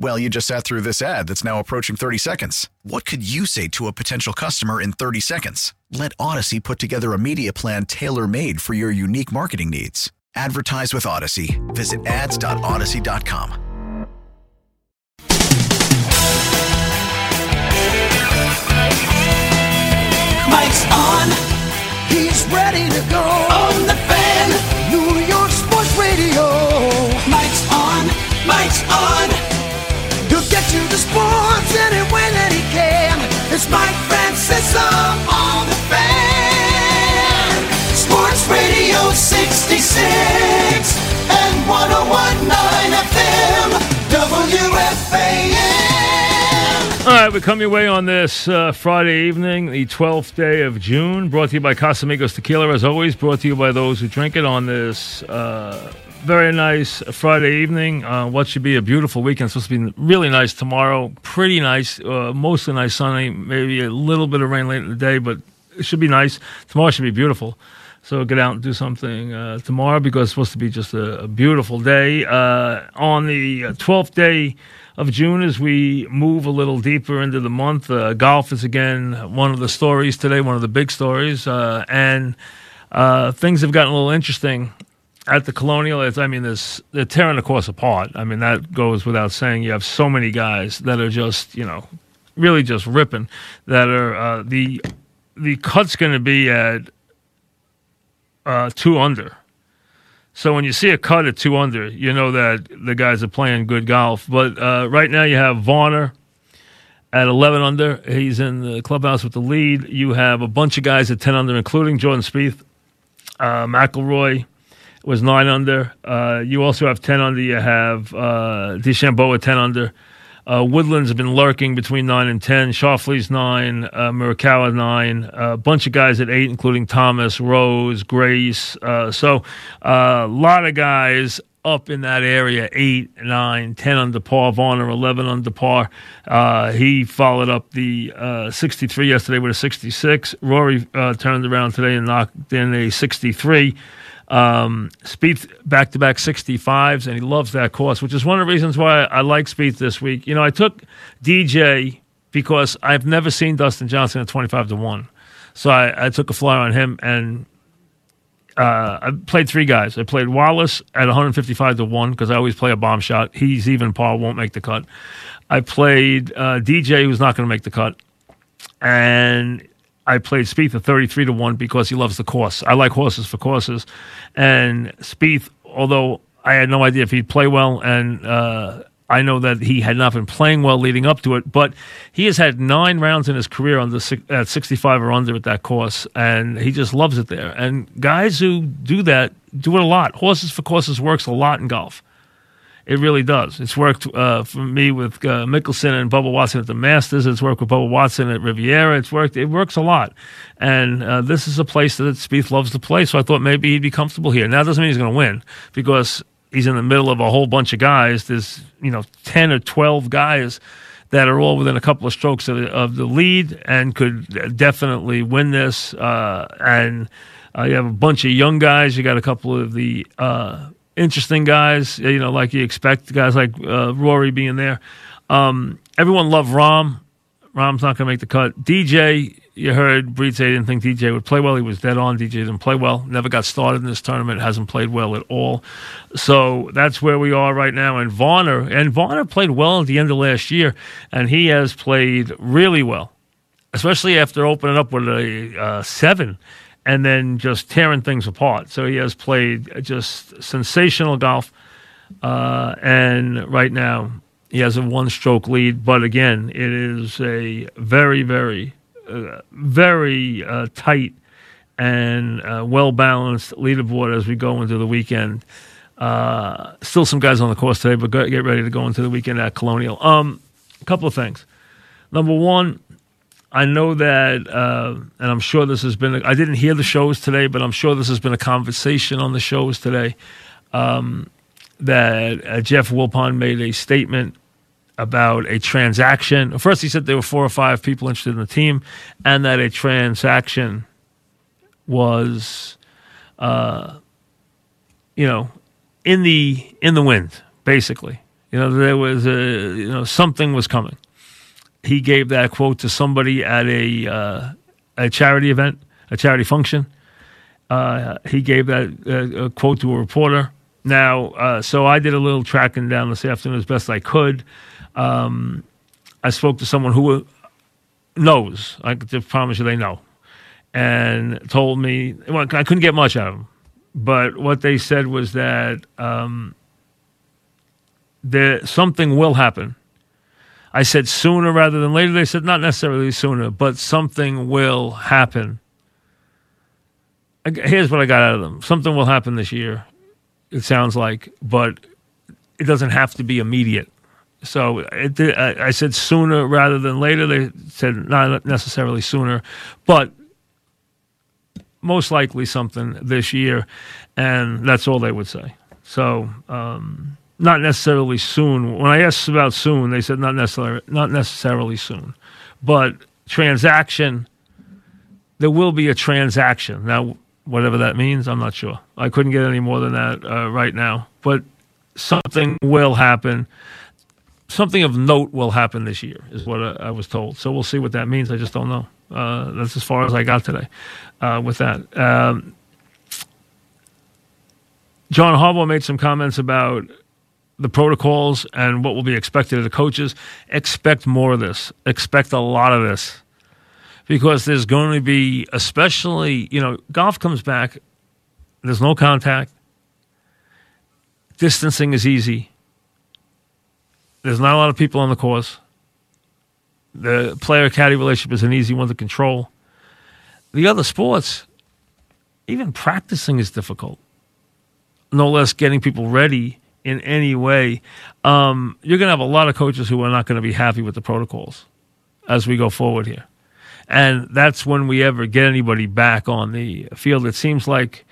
Well, you just sat through this ad that's now approaching 30 seconds. What could you say to a potential customer in 30 seconds? Let Odyssey put together a media plan tailor-made for your unique marketing needs. Advertise with Odyssey. Visit ads.odyssey.com. Mike's on. He's ready to go. On the fan. New York Sports Radio. Mike's on. Mike's on. Get you the sports any way that he can. It's Mike Francesa on the fan. Sports Radio 66 and 101.9 FM WFAN. All right, we come your way on this Friday evening, the 12th day of June. Brought to you by Casamigos Tequila, as always. Brought to you by those who drink it on this very nice Friday evening. What should be a beautiful weekend. It's supposed to be really nice tomorrow. Pretty nice. Mostly nice sunny. Maybe a little bit of rain late in the day, but it should be nice. Tomorrow should be beautiful. So get out and do something tomorrow, because it's supposed to be just a beautiful day. On the 12th day of June, as we move a little deeper into the month, golf is again one of the stories today, one of the big stories. And things have gotten a little interesting. At the Colonial, they're tearing the course apart. I mean, that goes without saying. You have so many guys that are just, really just ripping. That are the cut's going to be at 2 under. So when you see a cut at 2 under, you know that the guys are playing good golf. But right now you have Varner at 11 under. He's in the clubhouse with the lead. You have a bunch of guys at 10 under, including Jordan Spieth, McElroy was 9 under. You also have 10 under. You have DeChambeau at 10 under. Woodland's have been lurking between 9 and 10. Shoffley's 9. Murakawa 9. A bunch of guys at 8, including Thomas, Rose, Grace. So a lot of guys up in that area, 8, 9, 10 under par. Varner, 11 under par. He followed up the 63 yesterday with a 66. Rory turned around today and knocked in a 63. Spieth back-to-back 65s, and he loves that course, which is one of the reasons why I like Spieth this week. I took DJ because I've never seen Dustin Johnson at 25-1. So I took a flyer on him, and I played three guys. I played Wallace at 155-1 because I always play a bomb shot. He's even par, won't make the cut. I played DJ, who's not going to make the cut, and I played Spieth at 33-1 because he loves the course. I like horses for courses. And Spieth, although I had no idea if he'd play well, and I know that he had not been playing well leading up to it, but he has had 9 rounds in his career at 65 or under at that course, and he just loves it there. And guys who do that do it a lot. Horses for courses works a lot in golf. It really does. It's worked for me with Mickelson and Bubba Watson at the Masters. It's worked with Bubba Watson at Riviera. It works a lot. And this is a place that Spieth loves to play, so I thought maybe he'd be comfortable here. Now, it doesn't mean he's going to win, because he's in the middle of a whole bunch of guys. There's 10 or 12 guys that are all within a couple of strokes of the lead and could definitely win this. And you have a bunch of young guys. You got a couple of the interesting guys, like you expect, guys like Rory being there. Everyone loved Rahm. Rahm's not going to make the cut. DJ, you heard Breed say he didn't think DJ would play well. He was dead on. DJ didn't play well. Never got started in this tournament. Hasn't played well at all. So that's where we are right now. And Varner played well at the end of last year, and he has played really well, especially after opening up with a 7 and then just tearing things apart. So he has played just sensational golf. And right now he has a one-stroke lead. But again, it is a very, very, very tight and well-balanced leaderboard as we go into the weekend. Still some guys on the course today, but get ready to go into the weekend at Colonial. A couple of things. Number one, I know that, and I'm sure this has been, I didn't hear the shows today, but I'm sure this has been a conversation on the shows today, that Jeff Wilpon made a statement about a transaction. First, he said there were 4 or 5 people interested in the team, and that a transaction was, in the wind, basically. There was something was coming. He gave that quote to somebody at a charity event, a charity function. He gave that quote to a reporter. Now, so I did a little tracking down this afternoon as best I could. I spoke to someone who knows. I could promise you they know. And told me, well, I couldn't get much out of them. But what they said was that something will happen. I said sooner rather than later. They said not necessarily sooner, but something will happen. Here's what I got out of them. Something will happen this year, it sounds like, but it doesn't have to be immediate. So I said sooner rather than later. They said not necessarily sooner, but most likely something this year, and that's all they would say. So not necessarily soon. When I asked about soon, they said not necessarily soon. But transaction, there will be a transaction. Now, whatever that means, I'm not sure. I couldn't get any more than that right now. But something will happen. Something of note will happen this year is what I was told. So we'll see what that means. I just don't know. That's as far as I got today with that. John Harbaugh made some comments about the protocols and what will be expected of the coaches. Expect more of this. Expect a lot of this. Because there's going to be, especially, golf comes back. There's no contact. Distancing is easy. There's not a lot of people on the course. The player-caddy relationship is an easy one to control. The other sports, even practicing is difficult. No less getting people ready in any way. You're going to have a lot of coaches who are not going to be happy with the protocols as we go forward here. And that's when we ever get anybody back on the field. It seems like,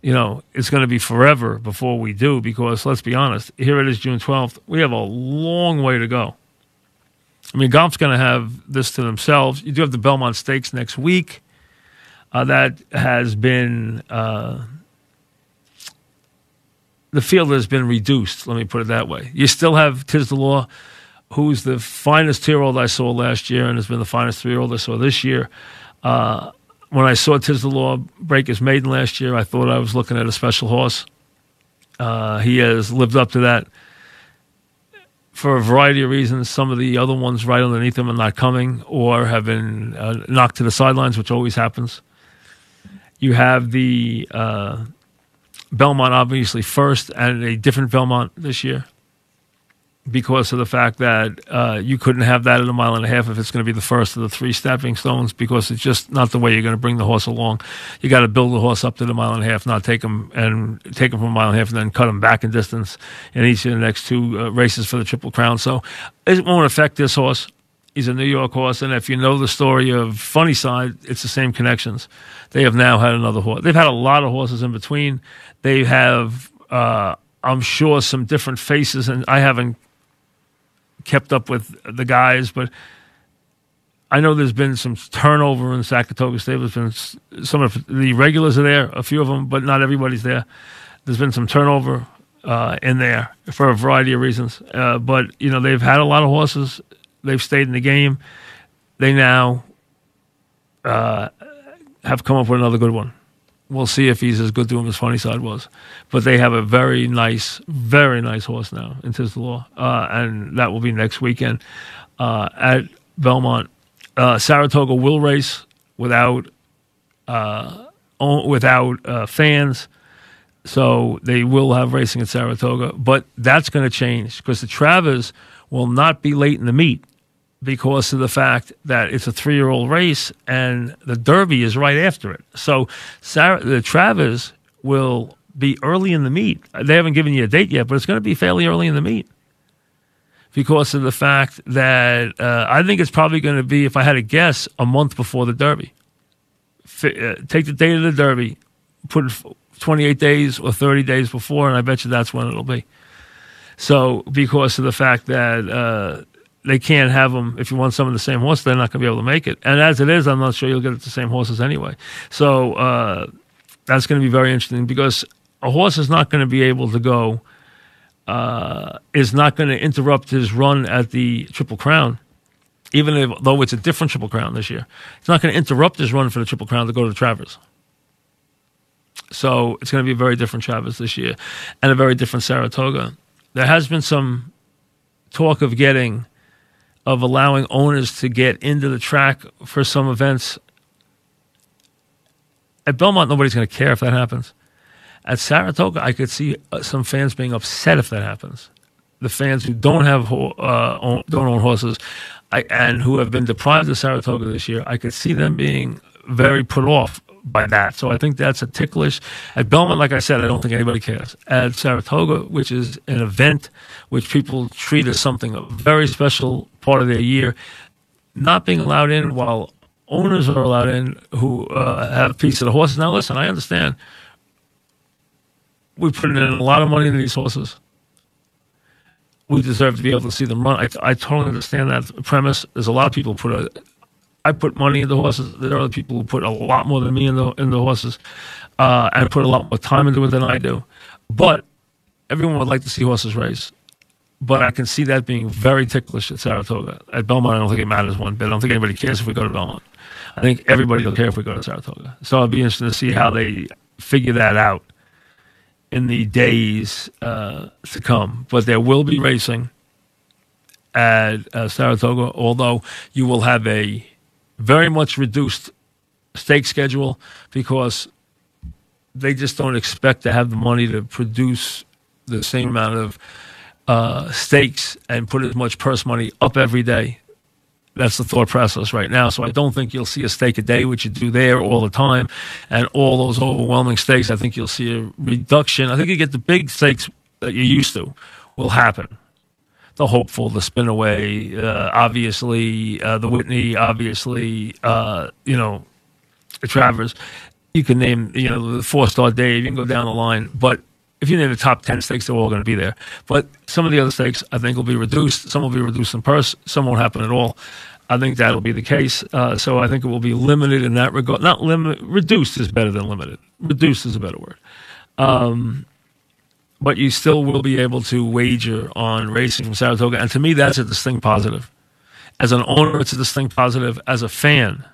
it's going to be forever before we do because, let's be honest, here it is June 12th. We have a long way to go. I mean, golf's going to have this to themselves. You do have the Belmont Stakes next week. That has been the field has been reduced, let me put it that way. You still have Tiz the Law, who's the finest 2-year-old I saw last year and has been the finest 3-year-old I saw this year. When I saw Tiz the Law break his maiden last year, I thought I was looking at a special horse. He has lived up to that. For a variety of reasons, some of the other ones right underneath him are not coming or have been knocked to the sidelines, which always happens. You have the Belmont, obviously, first, and a different Belmont this year because of the fact that you couldn't have that in a mile and a half if it's going to be the first of the 3 stepping stones because it's just not the way you're going to bring the horse along. You got to build the horse up to the mile and a half, not take him from a mile and a half and then cut him back in distance in each of the next 2 races for the Triple Crown. So it won't affect this horse. He's a New York horse, and if you know the story of Funny Cide, it's the same connections. They have now had another horse. They've had a lot of horses in between. They have, I'm sure, some different faces, and I haven't kept up with the guys, but I know there's been some turnover in Saratoga State. There's been some of the regulars are there, a few of them, but not everybody's there. There's been some turnover in there for a variety of reasons. But, they've had a lot of horses. They've stayed in the game. They now have come up with another good one. We'll see if he's as good to him as Funny Cide was. But they have a very nice horse now in Tiz the Law. And that will be next weekend at Belmont. Saratoga will race without without fans. So they will have racing at Saratoga, but that's going to change because the Travers will not be late in the meet because of the fact that it's a 3-year-old race and the Derby is right after it. So the Travers will be early in the meet. They haven't given you a date yet, but it's going to be fairly early in the meet because of the fact that I think it's probably going to be, if I had to guess, a month before the Derby. Take the date of the Derby, put it 28 days or 30 days before, and I bet you that's when it'll be. So because of the fact that they can't have them, if you want some of the same horse, they're not going to be able to make it. And as it is, I'm not sure you'll get the same horses anyway. So that's going to be very interesting because a horse is not going to be able to go, is not going to interrupt his run at the Triple Crown, though it's a different Triple Crown this year. It's not going to interrupt his run for the Triple Crown to go to the Travers. So it's going to be a very different Travers this year and a very different Saratoga. There has been some talk of allowing owners to get into the track for some events. At Belmont, nobody's going to care if that happens. At Saratoga, I could see some fans being upset if that happens. The fans who don't own horses and who have been deprived of Saratoga this year, I could see them being very put off by that. So I think that's a ticklish. At Belmont, like I said, I don't think anybody cares. At Saratoga, which is an event which people treat as something, a very special part of their year, not being allowed in while owners are allowed in who have a piece of the horses. Now, listen, I understand. We put in a lot of money into these horses. We deserve to be able to see them run. I totally understand that premise. There's a lot of people I put money into horses. There are other people who put a lot more than me in the horses and put a lot more time into it than I do. But everyone would like to see horses race. But I can see that being very ticklish at Saratoga. At Belmont, I don't think it matters one bit. I don't think anybody cares if we go to Belmont. I think everybody will care if we go to Saratoga. So it'll be interesting to see how they figure that out in the days to come. But there will be racing at Saratoga, although you will have a very much reduced stake schedule because they just don't expect to have the money to produce the same amount of stakes and put as much purse money up every day. That's the thought process right now. So I don't think you'll see a stake a day, which you do there all the time. And all those overwhelming stakes, I think you'll see a reduction. I think you get the big stakes that you're used to will happen. The Hopeful, the Spinaway, obviously, the Whitney, obviously, the Travers. You can name, the four-star Dave. You can go down the line. But if you name the top 10 stakes, they're all going to be there. But some of the other stakes, I think, will be reduced. Some will be reduced in purse. Some won't happen at all. I think that'll be the case. So I think it will be limited in that regard. Not limited. Reduced is better than limited. Reduced is a better word. But you still will be able to wager on racing from Saratoga. And to me, that's a distinct positive. As an owner, it's a distinct positive. As a fan,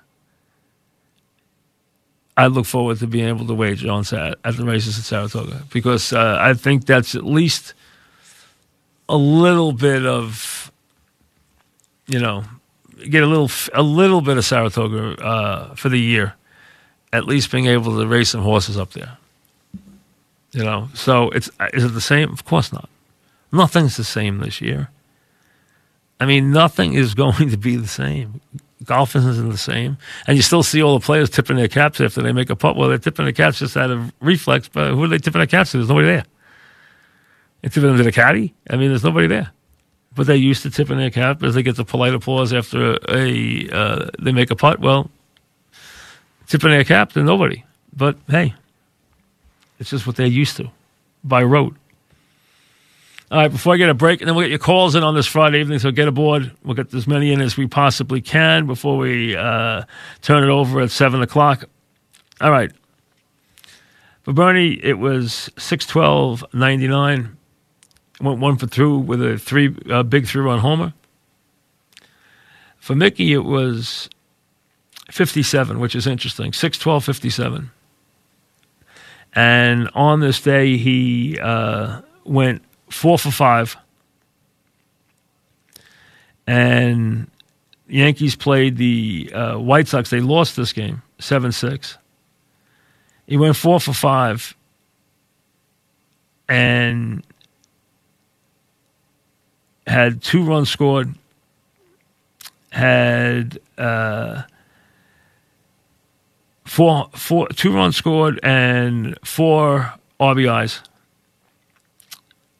I look forward to being able to wager at the races at Saratoga because I think that's at least a little bit of, get a little bit of Saratoga for the year, at least being able to race some horses up there. So is it the same? Of course not. Nothing's the same this year. I mean, nothing is going to be the same. Golf isn't the same. And you still see all the players tipping their caps after they make a putt. Well, they're tipping their caps just out of reflex, but who are they tipping their caps to? There's nobody there. They're tipping them to the caddy? I mean, there's nobody there. But they're used to tipping their cap as they get the polite applause after they make a putt. Well, tipping their cap to nobody. But, hey, it's just what they're used to, by rote. All right, before I get a break, and then we'll get your calls in on this Friday evening, so get aboard. We'll get as many in as we possibly can before we turn it over at 7 o'clock. All right. For Bernie, it was 6-12-99. Went 1 for 2 with a big 3-run homer. For Mickey, it was 57, which is interesting, 6-12-57. And on this day, he went 4 for 5. And the Yankees played the White Sox. They lost this game, 7-6. He went 4 for 5. And had 2 runs scored. Had 2 runs scored and 4 RBIs.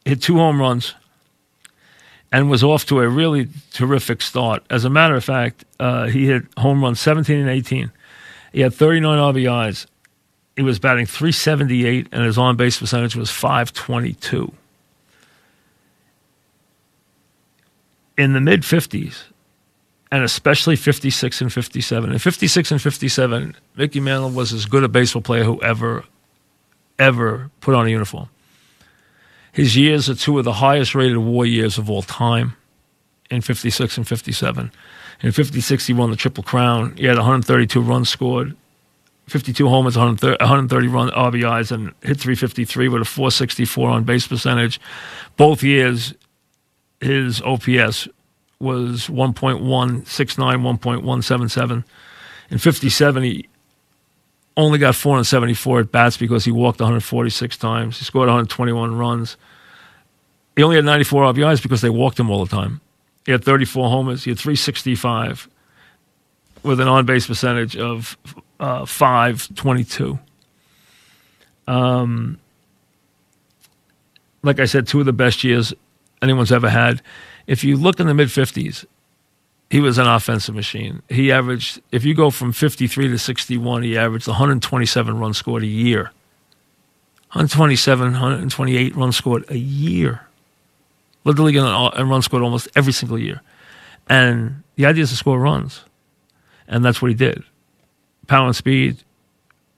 Hit 2 home runs. And was off to a really terrific start. As a matter of fact, he hit home runs 17 and 18. He had 39 RBIs. He was batting .378, and his on-base percentage was .522. In the mid-50s, and especially 56 and 57. In 56 and 57, Mickey Mantle was as good a baseball player who ever put on a uniform. His years are 2 of the highest-rated WAR years of all time in 56 and 57. In 56, he won the Triple Crown. He had 132 runs scored, 52 homers, 130 run RBIs, and hit .353 with a .464 on-base percentage. Both years, his OPS was 1.169, 1.177. In 57, he only got 474 at-bats because he walked 146 times. He scored 121 runs. He only had 94 RBIs because they walked him all the time. He had 34 homers. He had .365 with an on-base percentage of .522. Like I said, 2 of the best years anyone's ever had. If you look in the mid-50s, he was an offensive machine. He averaged, if you go from 53 to 61, he averaged 127 runs scored a year. 127, 128 runs scored a year. Led the league in runs scored almost every single year. And the idea is to score runs. And that's what he did. Power and speed,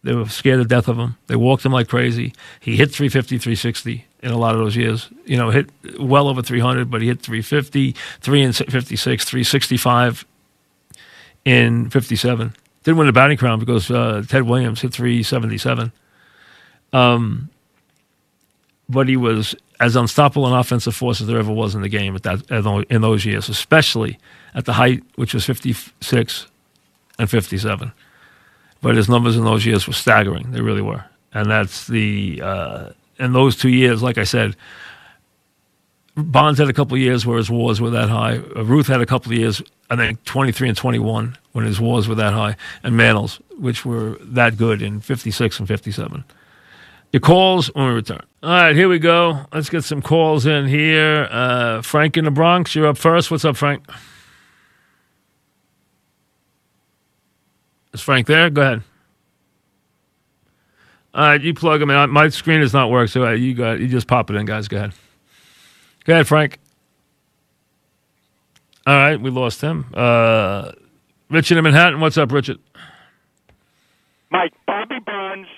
they were scared to death of him. They walked him like crazy. He hit .350, .360 in a lot of those years. You know, hit well over 300, but he hit .350, 356, .365 in 57. Didn't win the batting crown because Ted Williams hit .377. But he was as unstoppable an offensive force as there ever was in the game in those years, especially at the height, which was 56 and 57. But his numbers in those years were staggering. They really were. And that's the in those 2 years, like I said, Bonds had a couple of years where his wars were that high. Ruth had a couple of years, I think 23 and 21, when his wars were that high. And Mantle's, which were that good in 56 and 57. Your calls when we return. All right, here we go. Let's get some calls in here. Frank in the Bronx, you're up first. What's up, Frank? Is Frank there? Go ahead. All right, you plug him in. My screen does not work, so you just pop it in, guys. Go ahead. Go ahead, Frank. All right, we lost him. Richard in Manhattan. What's up, Richard? Mike, Bobby Bonds.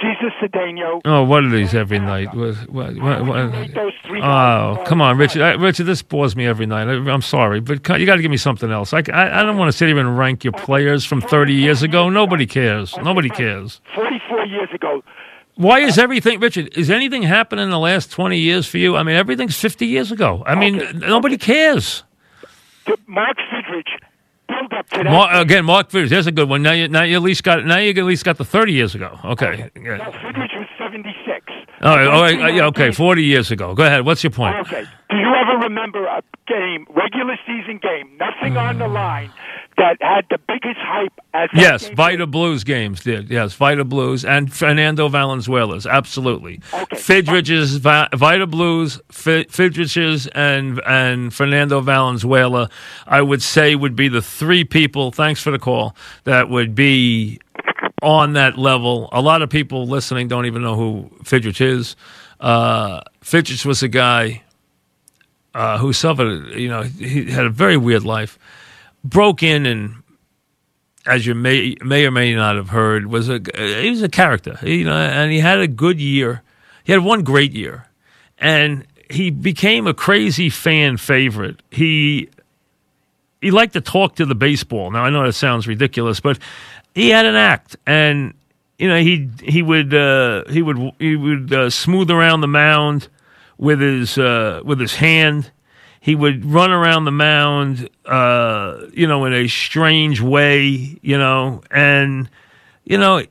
Cesar Cedeno. Oh, what are these every night? What? Oh, come on, Richard. Richard, this bores me every night. I'm sorry, but you got to give me something else. I don't want to sit here and rank your players from 30 years ago. Nobody cares. Nobody cares. 44 years ago. Why is everything, Richard, is anything happening in the last 20 years for you? I mean, everything's 50 years ago. I mean, nobody cares. Mark Fidrych. Mark Fidrych. That's a good one. Now you at least got the 30 years ago. Okay. Yeah. Now Fidrych was 76. All right. Yeah, okay, 40 years ago. Go ahead. What's your point? Okay. Do you ever remember a game, regular season game, nothing on the line, that had the biggest hype? Yes, Vita Blue's games did. Yes, Vita Blue's and Fernando Valenzuela's. Absolutely. Okay. Fidrich's, Vita Blue's, Fidrich's, and Fernando Valenzuela, I would say, would be the 3 people, thanks for the call, that would be on that level. A lot of people listening don't even know who Fidrych is. Fidrych was a guy who suffered, you know, he had a very weird life. Broke in, and as you may or may not have heard, he was a character, you know, and he had a good year. He had one great year, and he became a crazy fan favorite. He liked to talk to the baseball. Now I know that sounds ridiculous, but he had an act, and you know he would smooth around the mound with his hand. He would run around the mound, you know, in a strange way, you know, and, you know,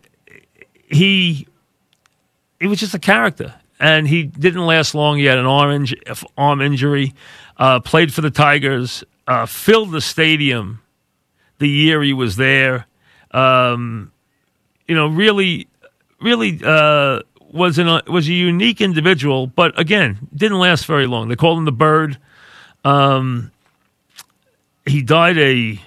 he was just a character. And he didn't last long. He had an arm injury, played for the Tigers, filled the stadium the year he was there. Really was a unique individual, but again, didn't last very long. They called him the Bird. He died a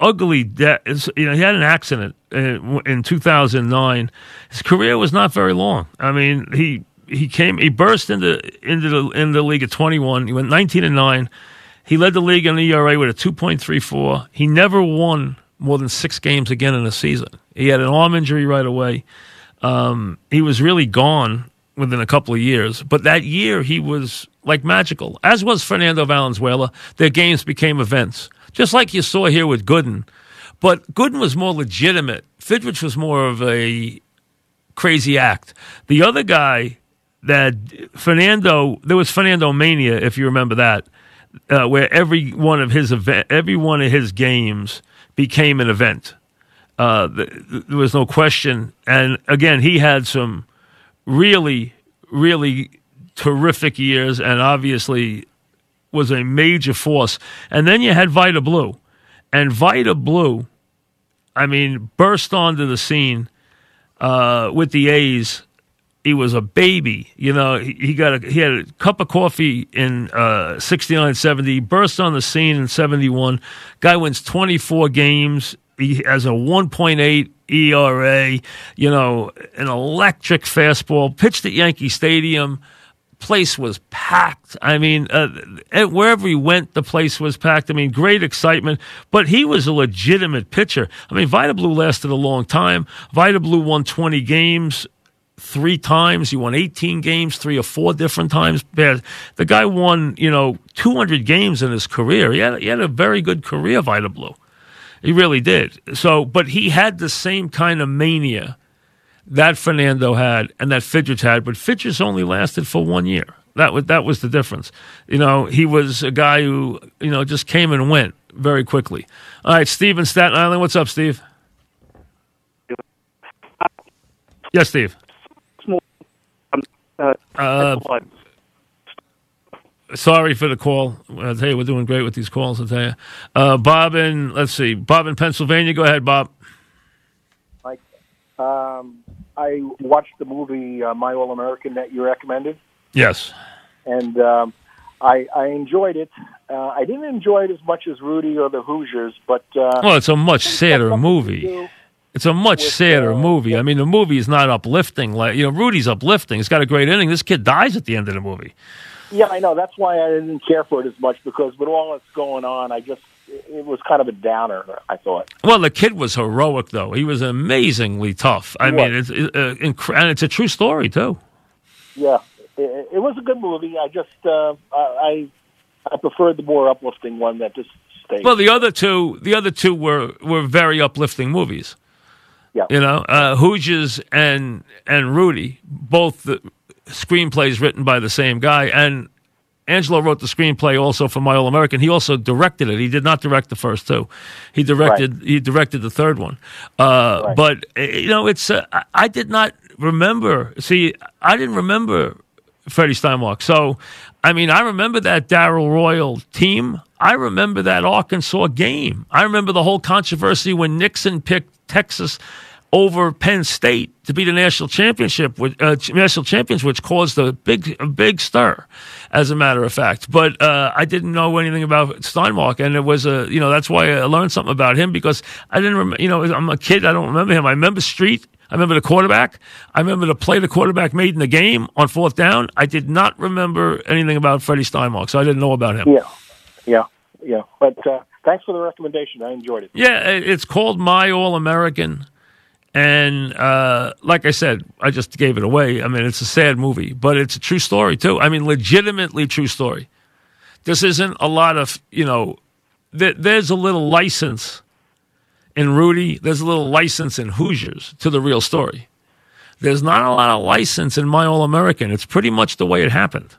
ugly death. He had an accident in 2009. His career was not very long. I mean, he burst into the league at 21. He went 19-9. He led the league in ERA with a 2.34. He never won more than 6 games again in a season. He had an arm injury right away. He was really gone within a couple of years. But that year, he was like magical, as was Fernando Valenzuela. Their games became events, just like you saw here with Gooden. But Gooden was more legitimate. Fidrych was more of a crazy act. The other guy that Fernando, there was Fernando Mania, if you remember that, where every one of his games became an event. There was no question. And again, he had some really, really terrific years and obviously was a major force. And then you had Vita Blue. And Vita Blue, I mean, burst onto the scene with the A's. He was a baby. You know, he had a cup of coffee in 69, 70, burst on the scene in 71. Guy wins 24 games. He has a 1.8 ERA, an electric fastball, pitched at Yankee Stadium. Place was packed. I mean, wherever he went, the place was packed. I mean, great excitement. But he was a legitimate pitcher. I mean, Vita Blue lasted a long time. Vita Blue won 20 games 3 times. He won 18 games 3 or 4 different times. The guy won, 200 games in his career. He had a very good career, Vita Blue. He really did. So, but he had the same kind of mania that Fernando had and that Fidrych had, but Fidrych only lasted for 1 year. That was the difference. He was a guy who, just came and went very quickly. All right, Steve in Staten Island. What's up, Steve? Yes, Steve. Sorry for the call. I tell you, we're doing great with these calls, I tell you. Bob in Pennsylvania. Go ahead, Bob. Hi. I watched the movie My All American that you recommended. Yes. And I enjoyed it. I didn't enjoy it as much as Rudy or the Hoosiers, but... well, it's a much sadder movie. Movie. I mean, the movie is not uplifting. Rudy's uplifting. It's got a great ending. This kid dies at the end of the movie. Yeah, I know. That's why I didn't care for it as much, because with all that's going on, it was kind of a downer, I thought. Well, the kid was heroic, though. He was amazingly tough. I mean, and it's a true story, too. Yeah, it was a good movie. I just, I preferred the more uplifting one that just stayed. Well, the other two were very uplifting movies. Yeah. Hoosiers and Rudy, both the screenplays written by the same guy, and Angelo wrote the screenplay also for My All American. He also directed it. He did not direct the first two. He directed the third one. But it's I did not remember. See, I didn't remember Freddie Steinmark. So, I mean, I remember that Darryl Royal team. I remember that Arkansas game. I remember the whole controversy when Nixon picked Texas over Penn State to be the national champions, which caused a big stir, as a matter of fact. But I didn't know anything about Steinmark, and it was that's why I learned something about him, because I didn't remember. I'm a kid; I don't remember him. I remember Street. I remember the quarterback. I remember the play the quarterback made in the game on fourth down. I did not remember anything about Freddie Steinmark, so I didn't know about him. Yeah. But thanks for the recommendation. I enjoyed it. Yeah, it's called My All American. And like I said, I just gave it away. I mean, it's a sad movie, but it's a true story, too. I mean, legitimately true story. This isn't a lot of, there's a little license in Rudy. There's a little license in Hoosiers to the real story. There's not a lot of license in My All-American. It's pretty much the way it happened.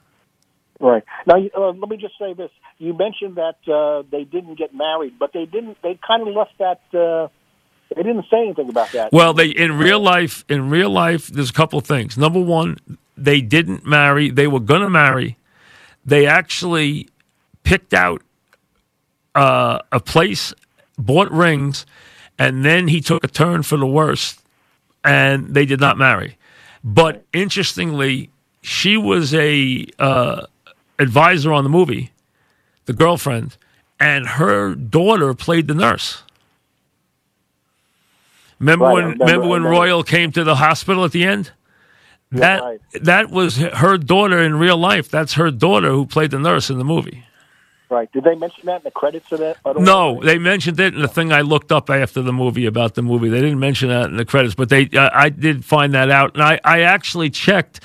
Right. Now, let me just say this. You mentioned that they didn't get married, but they kind of left that... They didn't say anything about that. Well, they in real life, there's a couple things. Number one, they didn't marry. They were going to marry. They actually picked out a place, bought rings, and then he took a turn for the worst, and they did not marry. But interestingly, she was a advisor on the movie, the girlfriend, and her daughter played the nurse. Remember when Royal came to the hospital at the end? That was her daughter in real life. That's her daughter who played the nurse in the movie. Right. Did they mention that in the credits of that? No, they mentioned it in the thing I looked up after the movie about the movie. They didn't mention that in the credits, but I did find that out, and I actually checked.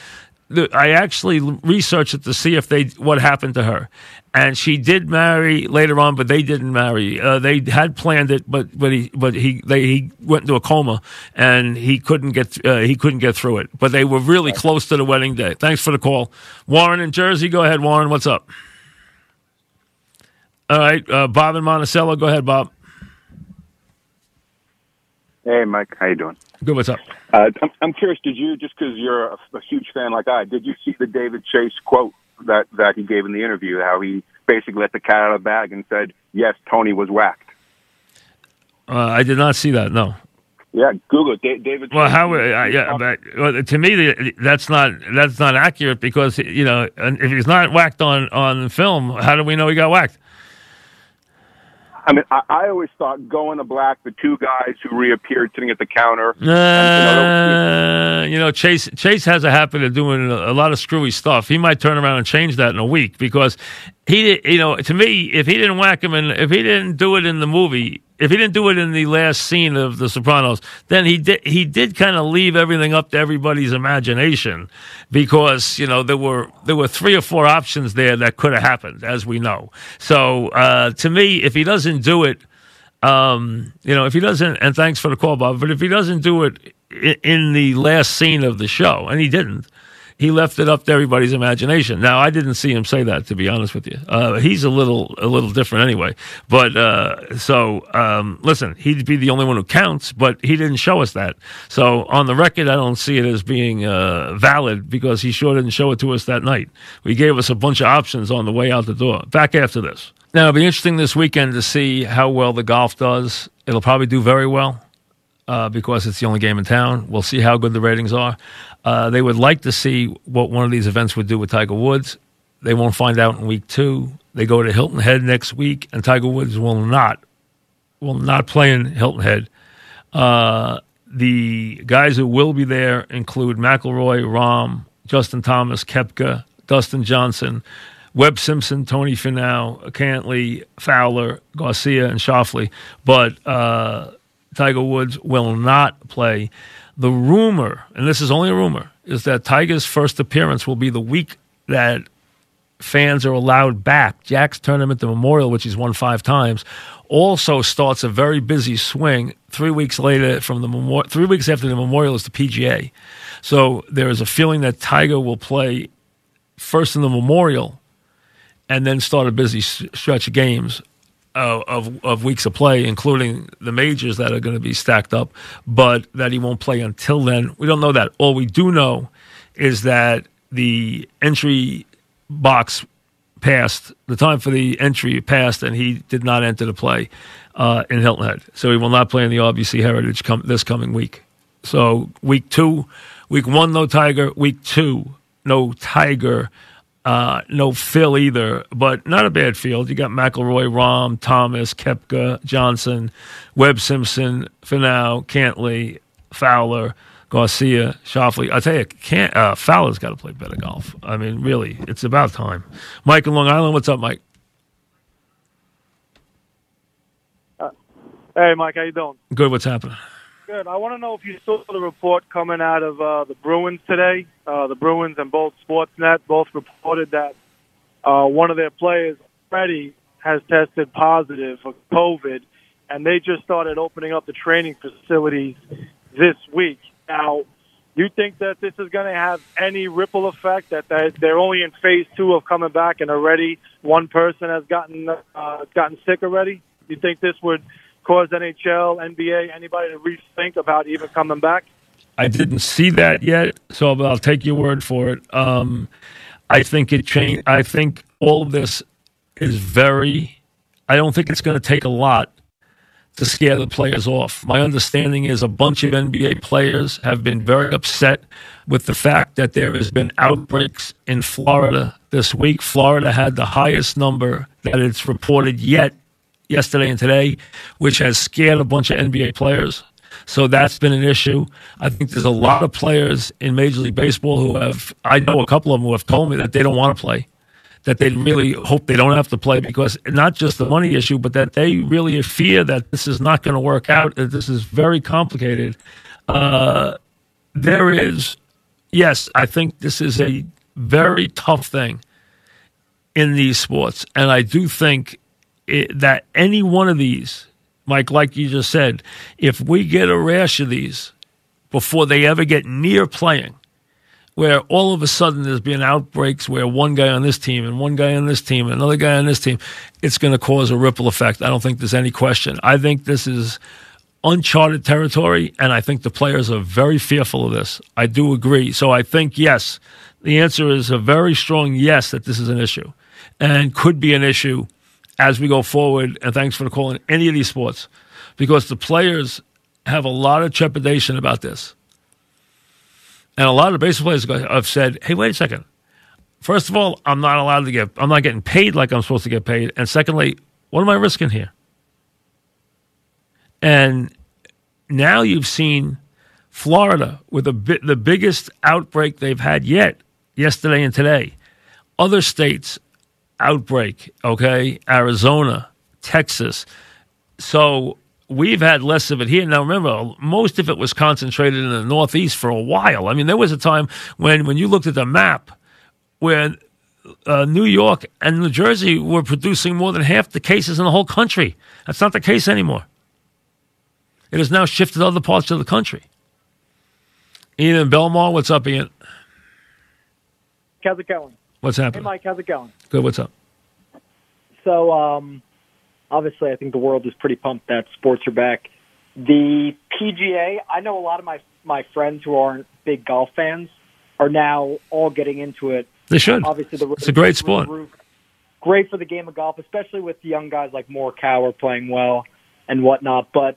I actually researched it to see if what happened to her, and she did marry later on, but they didn't marry. They had planned it, but he went into a coma, and he couldn't get through it. But they were really close to the wedding day. Thanks for the call, Warren in Jersey. Go ahead, Warren. What's up? All right, Bob in Monticello. Go ahead, Bob. Hey, Mike. How you doing? Good. What's up? I'm curious. Did you, just because you're a huge fan like I, did you see the David Chase quote that he gave in the interview? How he basically let the cat out of the bag and said, "Yes, Tony was whacked." I did not see that. No. Yeah, Google it. David. Well, Chase, to me, that's not accurate, because if he's not whacked on film, how do we know he got whacked? I mean, I always thought Going to Black, the two guys who reappeared sitting at the counter. Chase has a habit of doing a lot of screwy stuff. He might turn around and change that in a week, because to me, if he didn't whack him, and if he didn't do it in the movie, if he didn't do it in the last scene of The Sopranos, then he did kind of leave everything up to everybody's imagination, because there were three or four options there that could have happened, as we know. So to me, if he doesn't do it, and thanks for the call, Bob, but if he doesn't do it in the last scene of the show, and he didn't, he left it up to everybody's imagination. Now, I didn't see him say that, to be honest with you. He's a little different anyway. But listen, he'd be the only one who counts, but he didn't show us that. So on the record, I don't see it as being valid, because he sure didn't show it to us that night. He gave us a bunch of options on the way out the door. Back after this. Now, it'll be interesting this weekend to see how well the golf does. It'll probably do very well, because it's the only game in town. We'll see how good the ratings are. They would like to see what one of these events would do with Tiger Woods. They won't find out in week two. They go to Hilton Head next week, and Tiger Woods will not play in Hilton Head. The guys who will be there include McElroy, Rahm, Justin Thomas, Koepka, Dustin Johnson, Webb Simpson, Tony Finau, Cantley, Fowler, Garcia, and Shoffley. But Tiger Woods will not play. The rumor, and this is only a rumor, is that Tiger's first appearance will be the week that fans are allowed back. Jack's tournament, the Memorial, which he's won 5 times, also starts a very busy swing 3 weeks later. 3 weeks after the Memorial is the PGA. So there is a feeling that Tiger will play first in the Memorial and then start a busy stretch of games. Of weeks of play, including the majors that are going to be stacked up, but that he won't play until then. We don't know that. All we do know is that the entry box passed, the time for the entry passed, and he did not enter the play in Hilton Head. So he will not play in the RBC Heritage this coming week. So week 1, no Tiger. Week 2, no Tiger. No Phil either, but not a bad field. You got McElroy, Rahm, Thomas, Koepka, Johnson, Webb Simpson, Finau, Cantley, Fowler, Garcia, Shoffley. I tell you, Fowler's got to play better golf. I mean, really, it's about time. Mike in Long Island, what's up, Mike? Hey, Mike, how you doing? Good. What's happening? Good. I want to know if you saw the report coming out of the Bruins today. The Bruins and both Sportsnet both reported that one of their players, Freddie, has tested positive for COVID, and they just started opening up the training facilities this week. Now, you think that this is going to have any ripple effect, that they're only in phase 2 of coming back, and already one person has gotten sick already? You think this would caused NHL, NBA, anybody to rethink about even coming back? I didn't see that yet, so I'll take your word for it. I think it changed. I think all of this is very. I don't think it's going to take a lot to scare the players off. My understanding is a bunch of NBA players have been very upset with the fact that there has been outbreaks in Florida this week. Florida had the highest number that it's reported yet yesterday and today, which has scared a bunch of NBA players. So that's been an issue. I think there's a lot of players in Major League Baseball who have, I know a couple of them who have told me that they don't want to play, that they really hope they don't have to play because not just the money issue, but that they really fear that this is not going to work out, that this is very complicated. There is, yes, I think this is a very tough thing in these sports. And I do think that any one of these, Mike, like you just said, if we get a rash of these before they ever get near playing, where all of a sudden there's been outbreaks where one guy on this team and one guy on this team and another guy on this team, it's going to cause a ripple effect. I don't think there's any question. I think this is uncharted territory, and I think the players are very fearful of this. I do agree. So I think, yes, the answer is a very strong yes that this is an issue and could be an issue as we go forward, and thanks for the call in any of these sports, because the players have a lot of trepidation about this. And a lot of baseball players have said, hey, wait a second. First of all, I'm not getting paid like I'm supposed to get paid. And secondly, what am I risking here? And now you've seen Florida with the biggest outbreak they've had yet, yesterday and today. Other states, outbreak, okay? Arizona, Texas. So we've had less of it here. Now, remember, most of it was concentrated in the Northeast for a while. I mean, there was a time when you looked at the map where New York and New Jersey were producing more than half the cases in the whole country. That's not the case anymore. It has now shifted to other parts of the country. Ian in Belmar, what's up, Ian? How's it going? What's happening? Hey, Mike, how's it going? Good, what's up? So, obviously, I think the world is pretty pumped that sports are back. The PGA, I know a lot of my friends who aren't big golf fans are now all getting into it. They should. Obviously, it's a great sport. Great for the game of golf, especially with the young guys like Morikawa are playing well and whatnot. But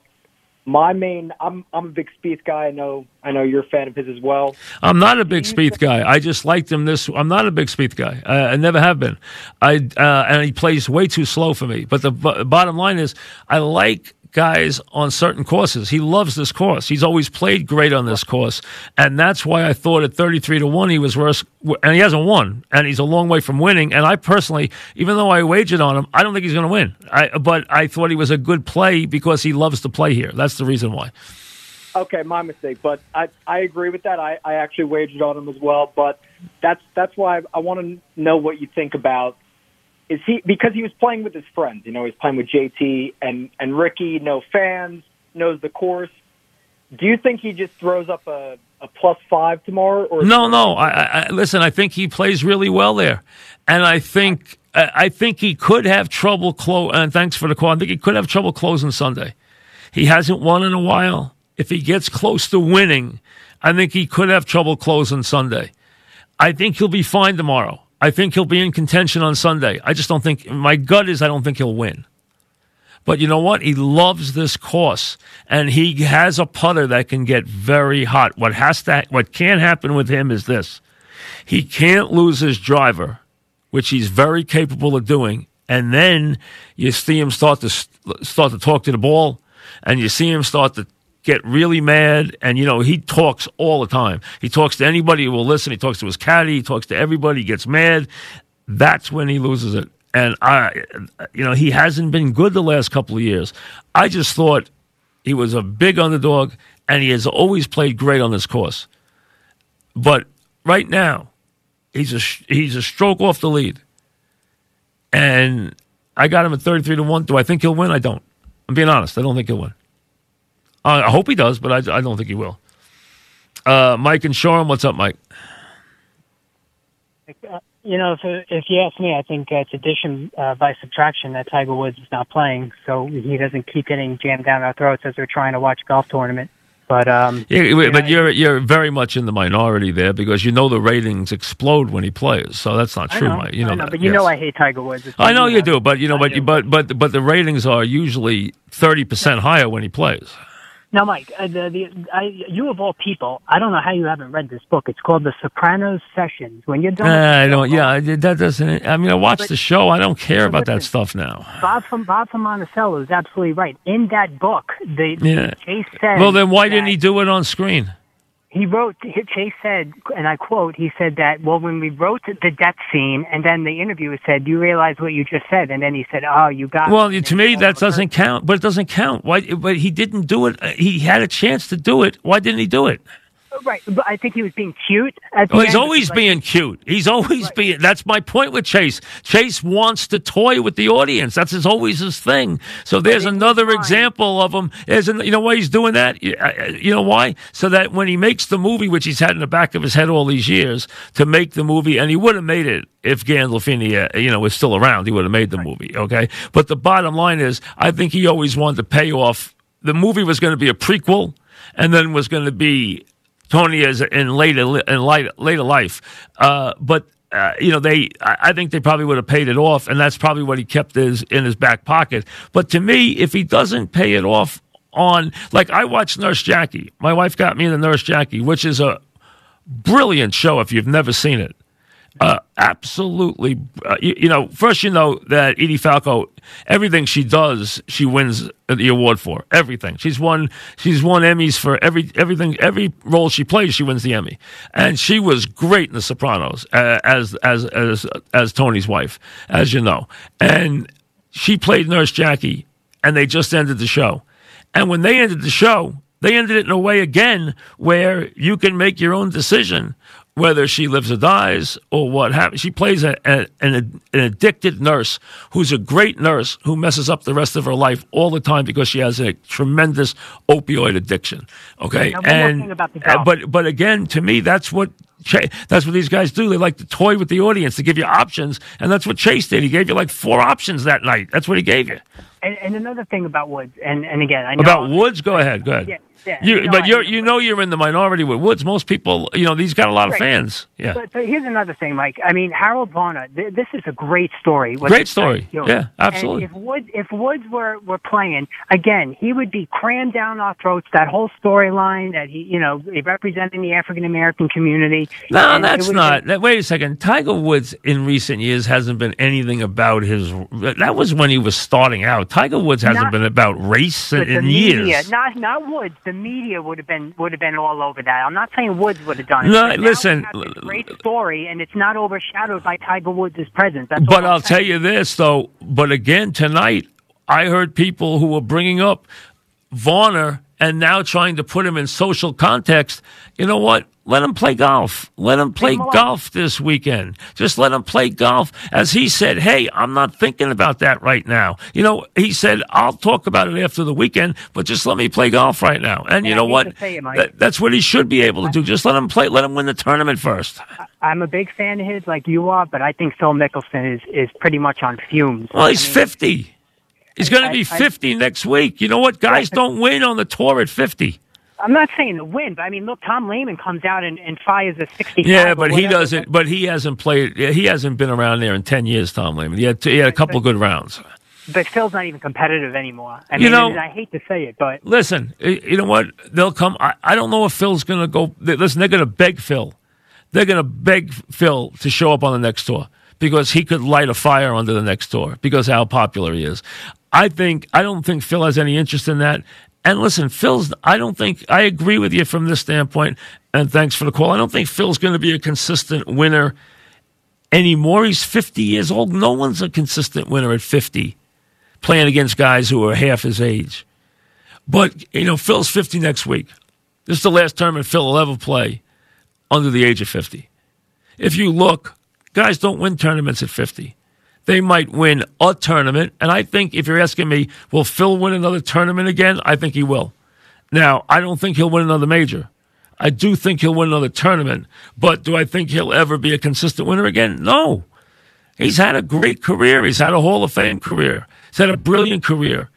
I'm a big Spieth guy. I know you're a fan of his as well. I'm not a big Spieth guy. I just liked him this. I'm not a big Spieth guy. I never have been. And he plays way too slow for me. But the bottom line is, I like guys on certain courses. He loves this course. He's always played great on this course, and that's why I thought at 33-1 he was worse. And he hasn't won, and he's a long way from winning. And I personally, even though I wagered on him, I don't think he's going to win. But I thought he was a good play because he loves to play here. That's the reason why. Okay, my mistake. But I agree with that. I actually wagered on him as well. But that's why I want to know what you think about. Is he, because he was playing with his friends, you know, he's playing with JT and Ricky, no fans, knows the course. Do you think he just throws up a +5 tomorrow? Or no. I listen, I think he plays really well there. And I think he could have trouble and thanks for the call. I think he could have trouble closing Sunday. He hasn't won in a while. If he gets close to winning, I think he could have trouble closing Sunday. I think he'll be fine tomorrow. I think he'll be in contention on Sunday. I just don't think – my gut is I don't think he'll win. But you know what? He loves this course, and he has a putter that can get very hot. What can happen with him is this. He can't lose his driver, which he's very capable of doing, and then you see him start to talk to the ball, and you see him start to – get really mad, and, you know, he talks all the time. He talks to anybody who will listen. He talks to his caddy. He talks to everybody. He gets mad. That's when he loses it. And, he hasn't been good the last couple of years. I just thought he was a big underdog, and he has always played great on this course. But right now, he's a stroke off the lead. And I got him at 33-1. Do I think he'll win? I don't. I'm being honest. I don't think he'll win. I hope he does, but I don't think he will. Mike and Sharon, what's up, Mike? You know, if you ask me, I think it's addition by subtraction that Tiger Woods is not playing, so he doesn't keep getting jammed down our throats as we're trying to watch a golf tournament. But you're very much in the minority there because you know the ratings explode when he plays. So that's not true, Mike. You know I hate Tiger Woods. I know you do, but but the ratings are usually 30% higher when he plays. Now, Mike, you of all people, I don't know how you haven't read this book. It's called The Sopranos Sessions. When you're done, I watch the show. I don't care about that stuff now. Bob from Monticello is absolutely right. In that book, Chase said. Well, then why didn't he do it on screen? Chase said, and I quote, he said that, well, when we wrote the death scene, and then the interviewer said, do you realize what you just said? And then he said, oh, you got it. Well, to me, that doesn't count, but it doesn't count. Why? But he didn't do it. He had a chance to do it. Why didn't he do it? Right, but I think he was being cute. He's always being cute. He's always being. That's my point with Chase. Chase wants to toy with the audience. That's always his thing. So there's another example of him. You know why he's doing that? You know why? So that when he makes the movie, which he's had in the back of his head all these years, to make the movie, and he would have made it if Gandolfini, was still around. He would have made the movie. Okay, but the bottom line is, I think he always wanted to pay off. The movie was going to be a prequel, and then was going to be Tony is in later life, I think they probably would have paid it off, and that's probably what he kept in his back pocket. But to me, if he doesn't pay it off on, like I watched Nurse Jackie, my wife got me the Nurse Jackie, which is a brilliant show if you've never seen it. Absolutely, first you know that Edie Falco, everything she does, she wins the award for everything. She's won Emmys for everything, every role she plays, she wins the Emmy, and she was great in The Sopranos as Tony's wife, as you know, and she played Nurse Jackie, and they just ended the show, and when they ended the show, they ended it in a way again where you can make your own decision whether she lives or dies or what happens. She plays an addicted nurse who's a great nurse who messes up the rest of her life all the time because she has a tremendous opioid addiction. Okay, but again, to me, that's what these guys do. They like to toy with the audience to give you options, and that's what Chase did. He gave you like 4 options that night. That's what he gave you. And another thing about Woods, and again, I know about Woods. Go ahead. Yeah, you're in the minority with Woods. Most people, he's got a lot of fans. Yeah. But here's another thing, Mike. I mean, Harold Varner. This is a great story. Great story. Yeah, absolutely. And if Woods were playing again, he would be crammed down our throats. That whole storyline that he, representing the African American community. No, that's not. Wait a second. Tiger Woods in recent years hasn't been anything about his. That was when he was starting out. Tiger Woods hasn't been about race in years. Not Woods. The media would have been all over that. I'm not saying Woods would have done it. No, listen. It's a great story, and it's not overshadowed by Tiger Woods' presence. But I'll tell you this, though. But again, tonight, I heard people who were bringing up Varner and now trying to put him in social context. You know what? Let him play golf. Let him play golf this weekend. Just let him play golf. As he said, hey, I'm not thinking about that right now. He said, I'll talk about it after the weekend, but just let me play golf right now. And you know what? That's what he should be able to do. Just let him play. Let him win the tournament first. I'm a big fan of his like you are, but I think Phil Mickelson is pretty much on fumes. Well, he's 50. He's going to be 50 next week. You know what? Guys don't win on the tour at 50. I'm not saying the win, but I mean, look, Tom Lehman comes out and fires a 65. Yeah, but he doesn't. But he hasn't played. He hasn't been around there in 10 years. Tom Lehman. He had a couple good rounds. But Phil's not even competitive anymore. I hate to say it, but listen, you know what? They'll come. I don't know if Phil's going to go. Listen, they're going to beg Phil. They're going to beg Phil to show up on the next tour because he could light a fire under the next tour because how popular he is. I don't think Phil has any interest in that. And listen, I agree with you from this standpoint, and thanks for the call. I don't think Phil's going to be a consistent winner anymore. He's 50 years old. No one's a consistent winner at 50, playing against guys who are half his age. But, Phil's 50 next week. This is the last tournament Phil will ever play under the age of 50. If you look, guys don't win tournaments at 50. They might win a tournament, and I think if you're asking me, will Phil win another tournament again? I think he will. Now, I don't think he'll win another major. I do think he'll win another tournament, but do I think he'll ever be a consistent winner again? No. He's had a great career. He's had a Hall of Fame career. He's had a brilliant career.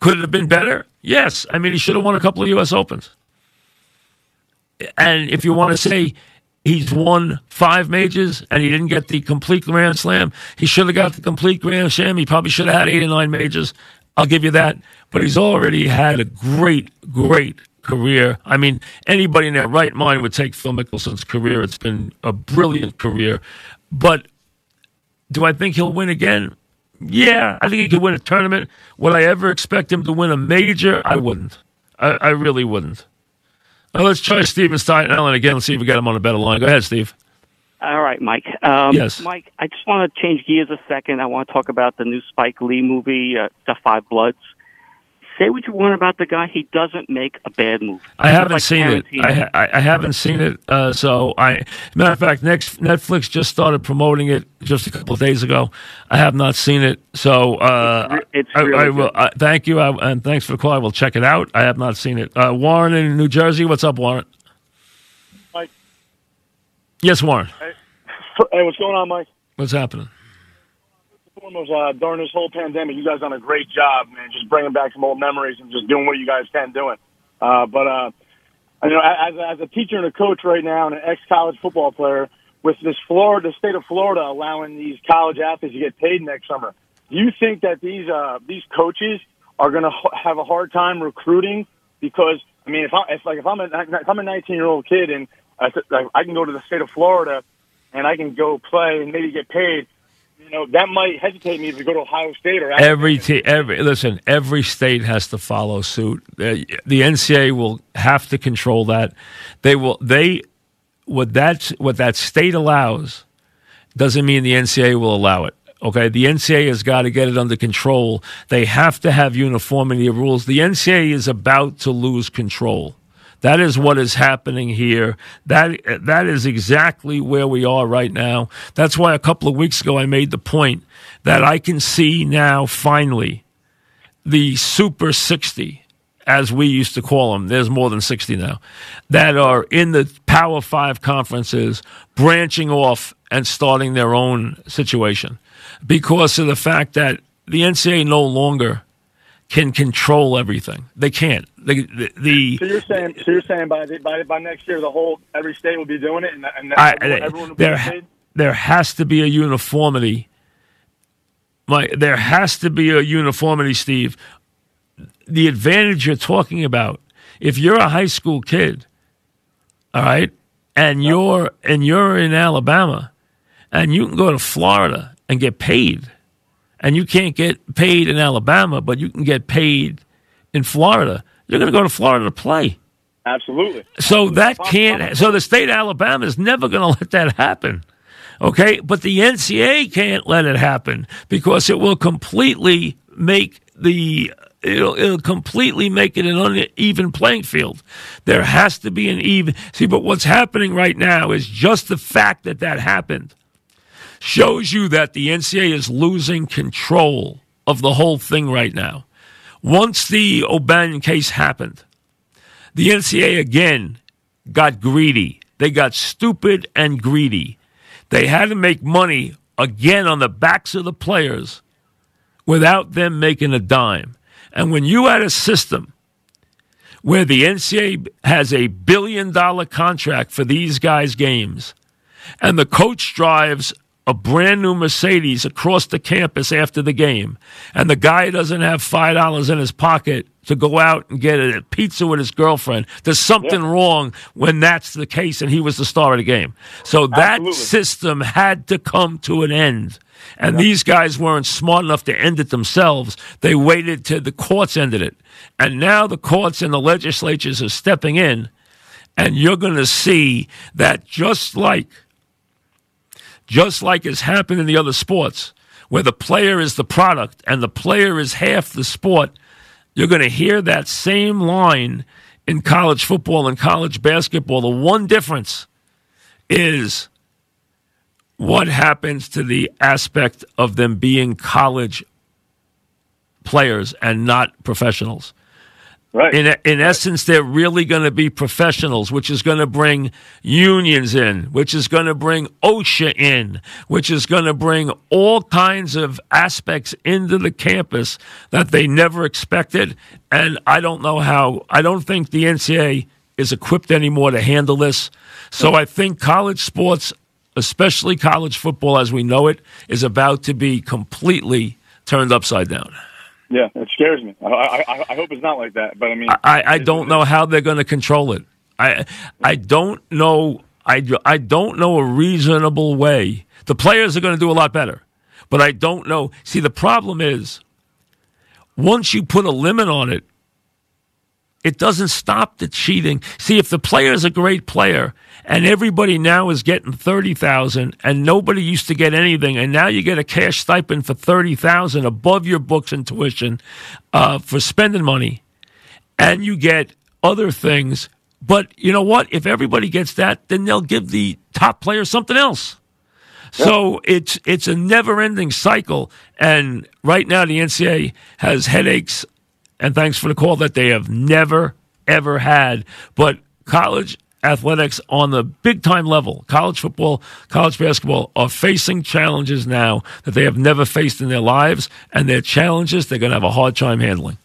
Could it have been better? Yes. I mean, he should have won a couple of U.S. Opens. And if you want to say he's won 5 majors and he didn't get the complete Grand Slam, he should have got the complete Grand Slam. He probably should have had 8 or 9 majors. I'll give you that. But he's already had a great, great career. I mean, anybody in their right mind would take Phil Mickelson's career. It's been a brilliant career. But do I think he'll win again? Yeah, I think he could win a tournament. Would I ever expect him to win a major? I wouldn't. I really wouldn't. Now let's try Steve in Staten Island again. Let's see if we got him on a better line. Go ahead, Steve. All right, Mike. Yes. Mike, I just want to change gears a second. I want to talk about the new Spike Lee movie, The Five Bloods. Say what you want about the guy. He doesn't make a bad movie. I haven't seen it. I haven't seen it. Matter of fact, Netflix just started promoting it just a couple of days ago. I have not seen it. So I will thank you, and thanks for the call. I will check it out. I have not seen it. Warren in New Jersey. What's up, Warren? Mike. Yes, Warren. Hey, what's going on, Mike? What's happening? During this whole pandemic, you guys done a great job, man, just bringing back some old memories and just doing what you guys can doing. As a teacher and a coach right now and an ex-college football player, with this Florida, the state of Florida allowing these college athletes to get paid next summer, do you think that these coaches are going to have a hard time recruiting? Because, I mean, if I'm a 19-year-old kid and I can go to the state of Florida and I can go play and maybe get paid, you know, that might hesitate me if you go to Ohio State or Alabama. Every state has to follow suit. The NCAA will have to control that. What that state allows doesn't mean the NCAA will allow it. Okay, the NCAA has got to get it under control. They have to have uniformity of rules. The NCAA is about to lose control. That is what is happening here. That is exactly where we are right now. That's why a couple of weeks ago I made the point that I can see now finally the Super 60, as we used to call them. There's more than 60 now, that are in the Power 5 conferences branching off and starting their own situation because of the fact that the NCAA no longer can control everything. They can't. So you're saying by next year every state will be doing it, and everyone will be paid? There has to be a uniformity. There has to be a uniformity, Steve. The advantage you're talking about, if you're a high school kid, all right, and you're in Alabama, and you can go to Florida and get paid. And you can't get paid in Alabama, but you can get paid in Florida. You're going to go to Florida to play. Absolutely. So the state of Alabama is never going to let that happen. Okay? But the NCAA can't let it happen because it will completely make it'll completely make it an uneven playing field. There has to be an even. See, but what's happening right now is just the fact that happened shows you that the NCAA is losing control of the whole thing right now. Once the O'Bannon case happened, the NCAA again got greedy. They got stupid and greedy. They had to make money again on the backs of the players without them making a dime. And when you had a system where the NCAA has a $1 billion contract for these guys' games and the coach drives a brand new Mercedes across the campus after the game, and the guy doesn't have $5 in his pocket to go out and get a pizza with his girlfriend, there's something wrong when that's the case, and he was the star of the game. So that system had to come to an end. And these guys weren't smart enough to end it themselves. They waited till the courts ended it. And now the courts and the legislatures are stepping in, and you're going to see that just like it's happened in the other sports, where the player is the product and the player is half the sport, you're going to hear that same line in college football and college basketball. The one difference is what happens to the aspect of them being college players and not professionals. Right. In essence, they're really going to be professionals, which is going to bring unions in, which is going to bring OSHA in, which is going to bring all kinds of aspects into the campus that they never expected. And I don't know how, I don't think the NCAA is equipped anymore to handle this. So I think college sports, especially college football as we know it, is about to be completely turned upside down. Yeah, it scares me. I hope it's not like that, but I mean, I don't know how they're going to control it. I don't know a reasonable way. The players are going to do a lot better, but I don't know. See, the problem is, once you put a limit on it, it doesn't stop the cheating. See, if the player's a great player and everybody now is getting $30,000 and nobody used to get anything, and now you get a cash stipend for $30,000 above your books and tuition for spending money, and you get other things. But you know what? If everybody gets that, then they'll give the top player something else. So it's a never-ending cycle. And right now the NCAA has headaches, and thanks for the call, that they have never, ever had. But college athletics on the big-time level, college football, college basketball, are facing challenges now that they have never faced in their lives, and their challenges they're going to have a hard time handling.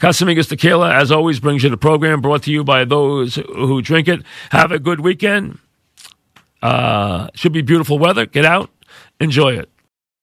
Casamigos Tequila, as always, brings you the program, brought to you by those who drink it. Have a good weekend. Should be beautiful weather. Get out. Enjoy it.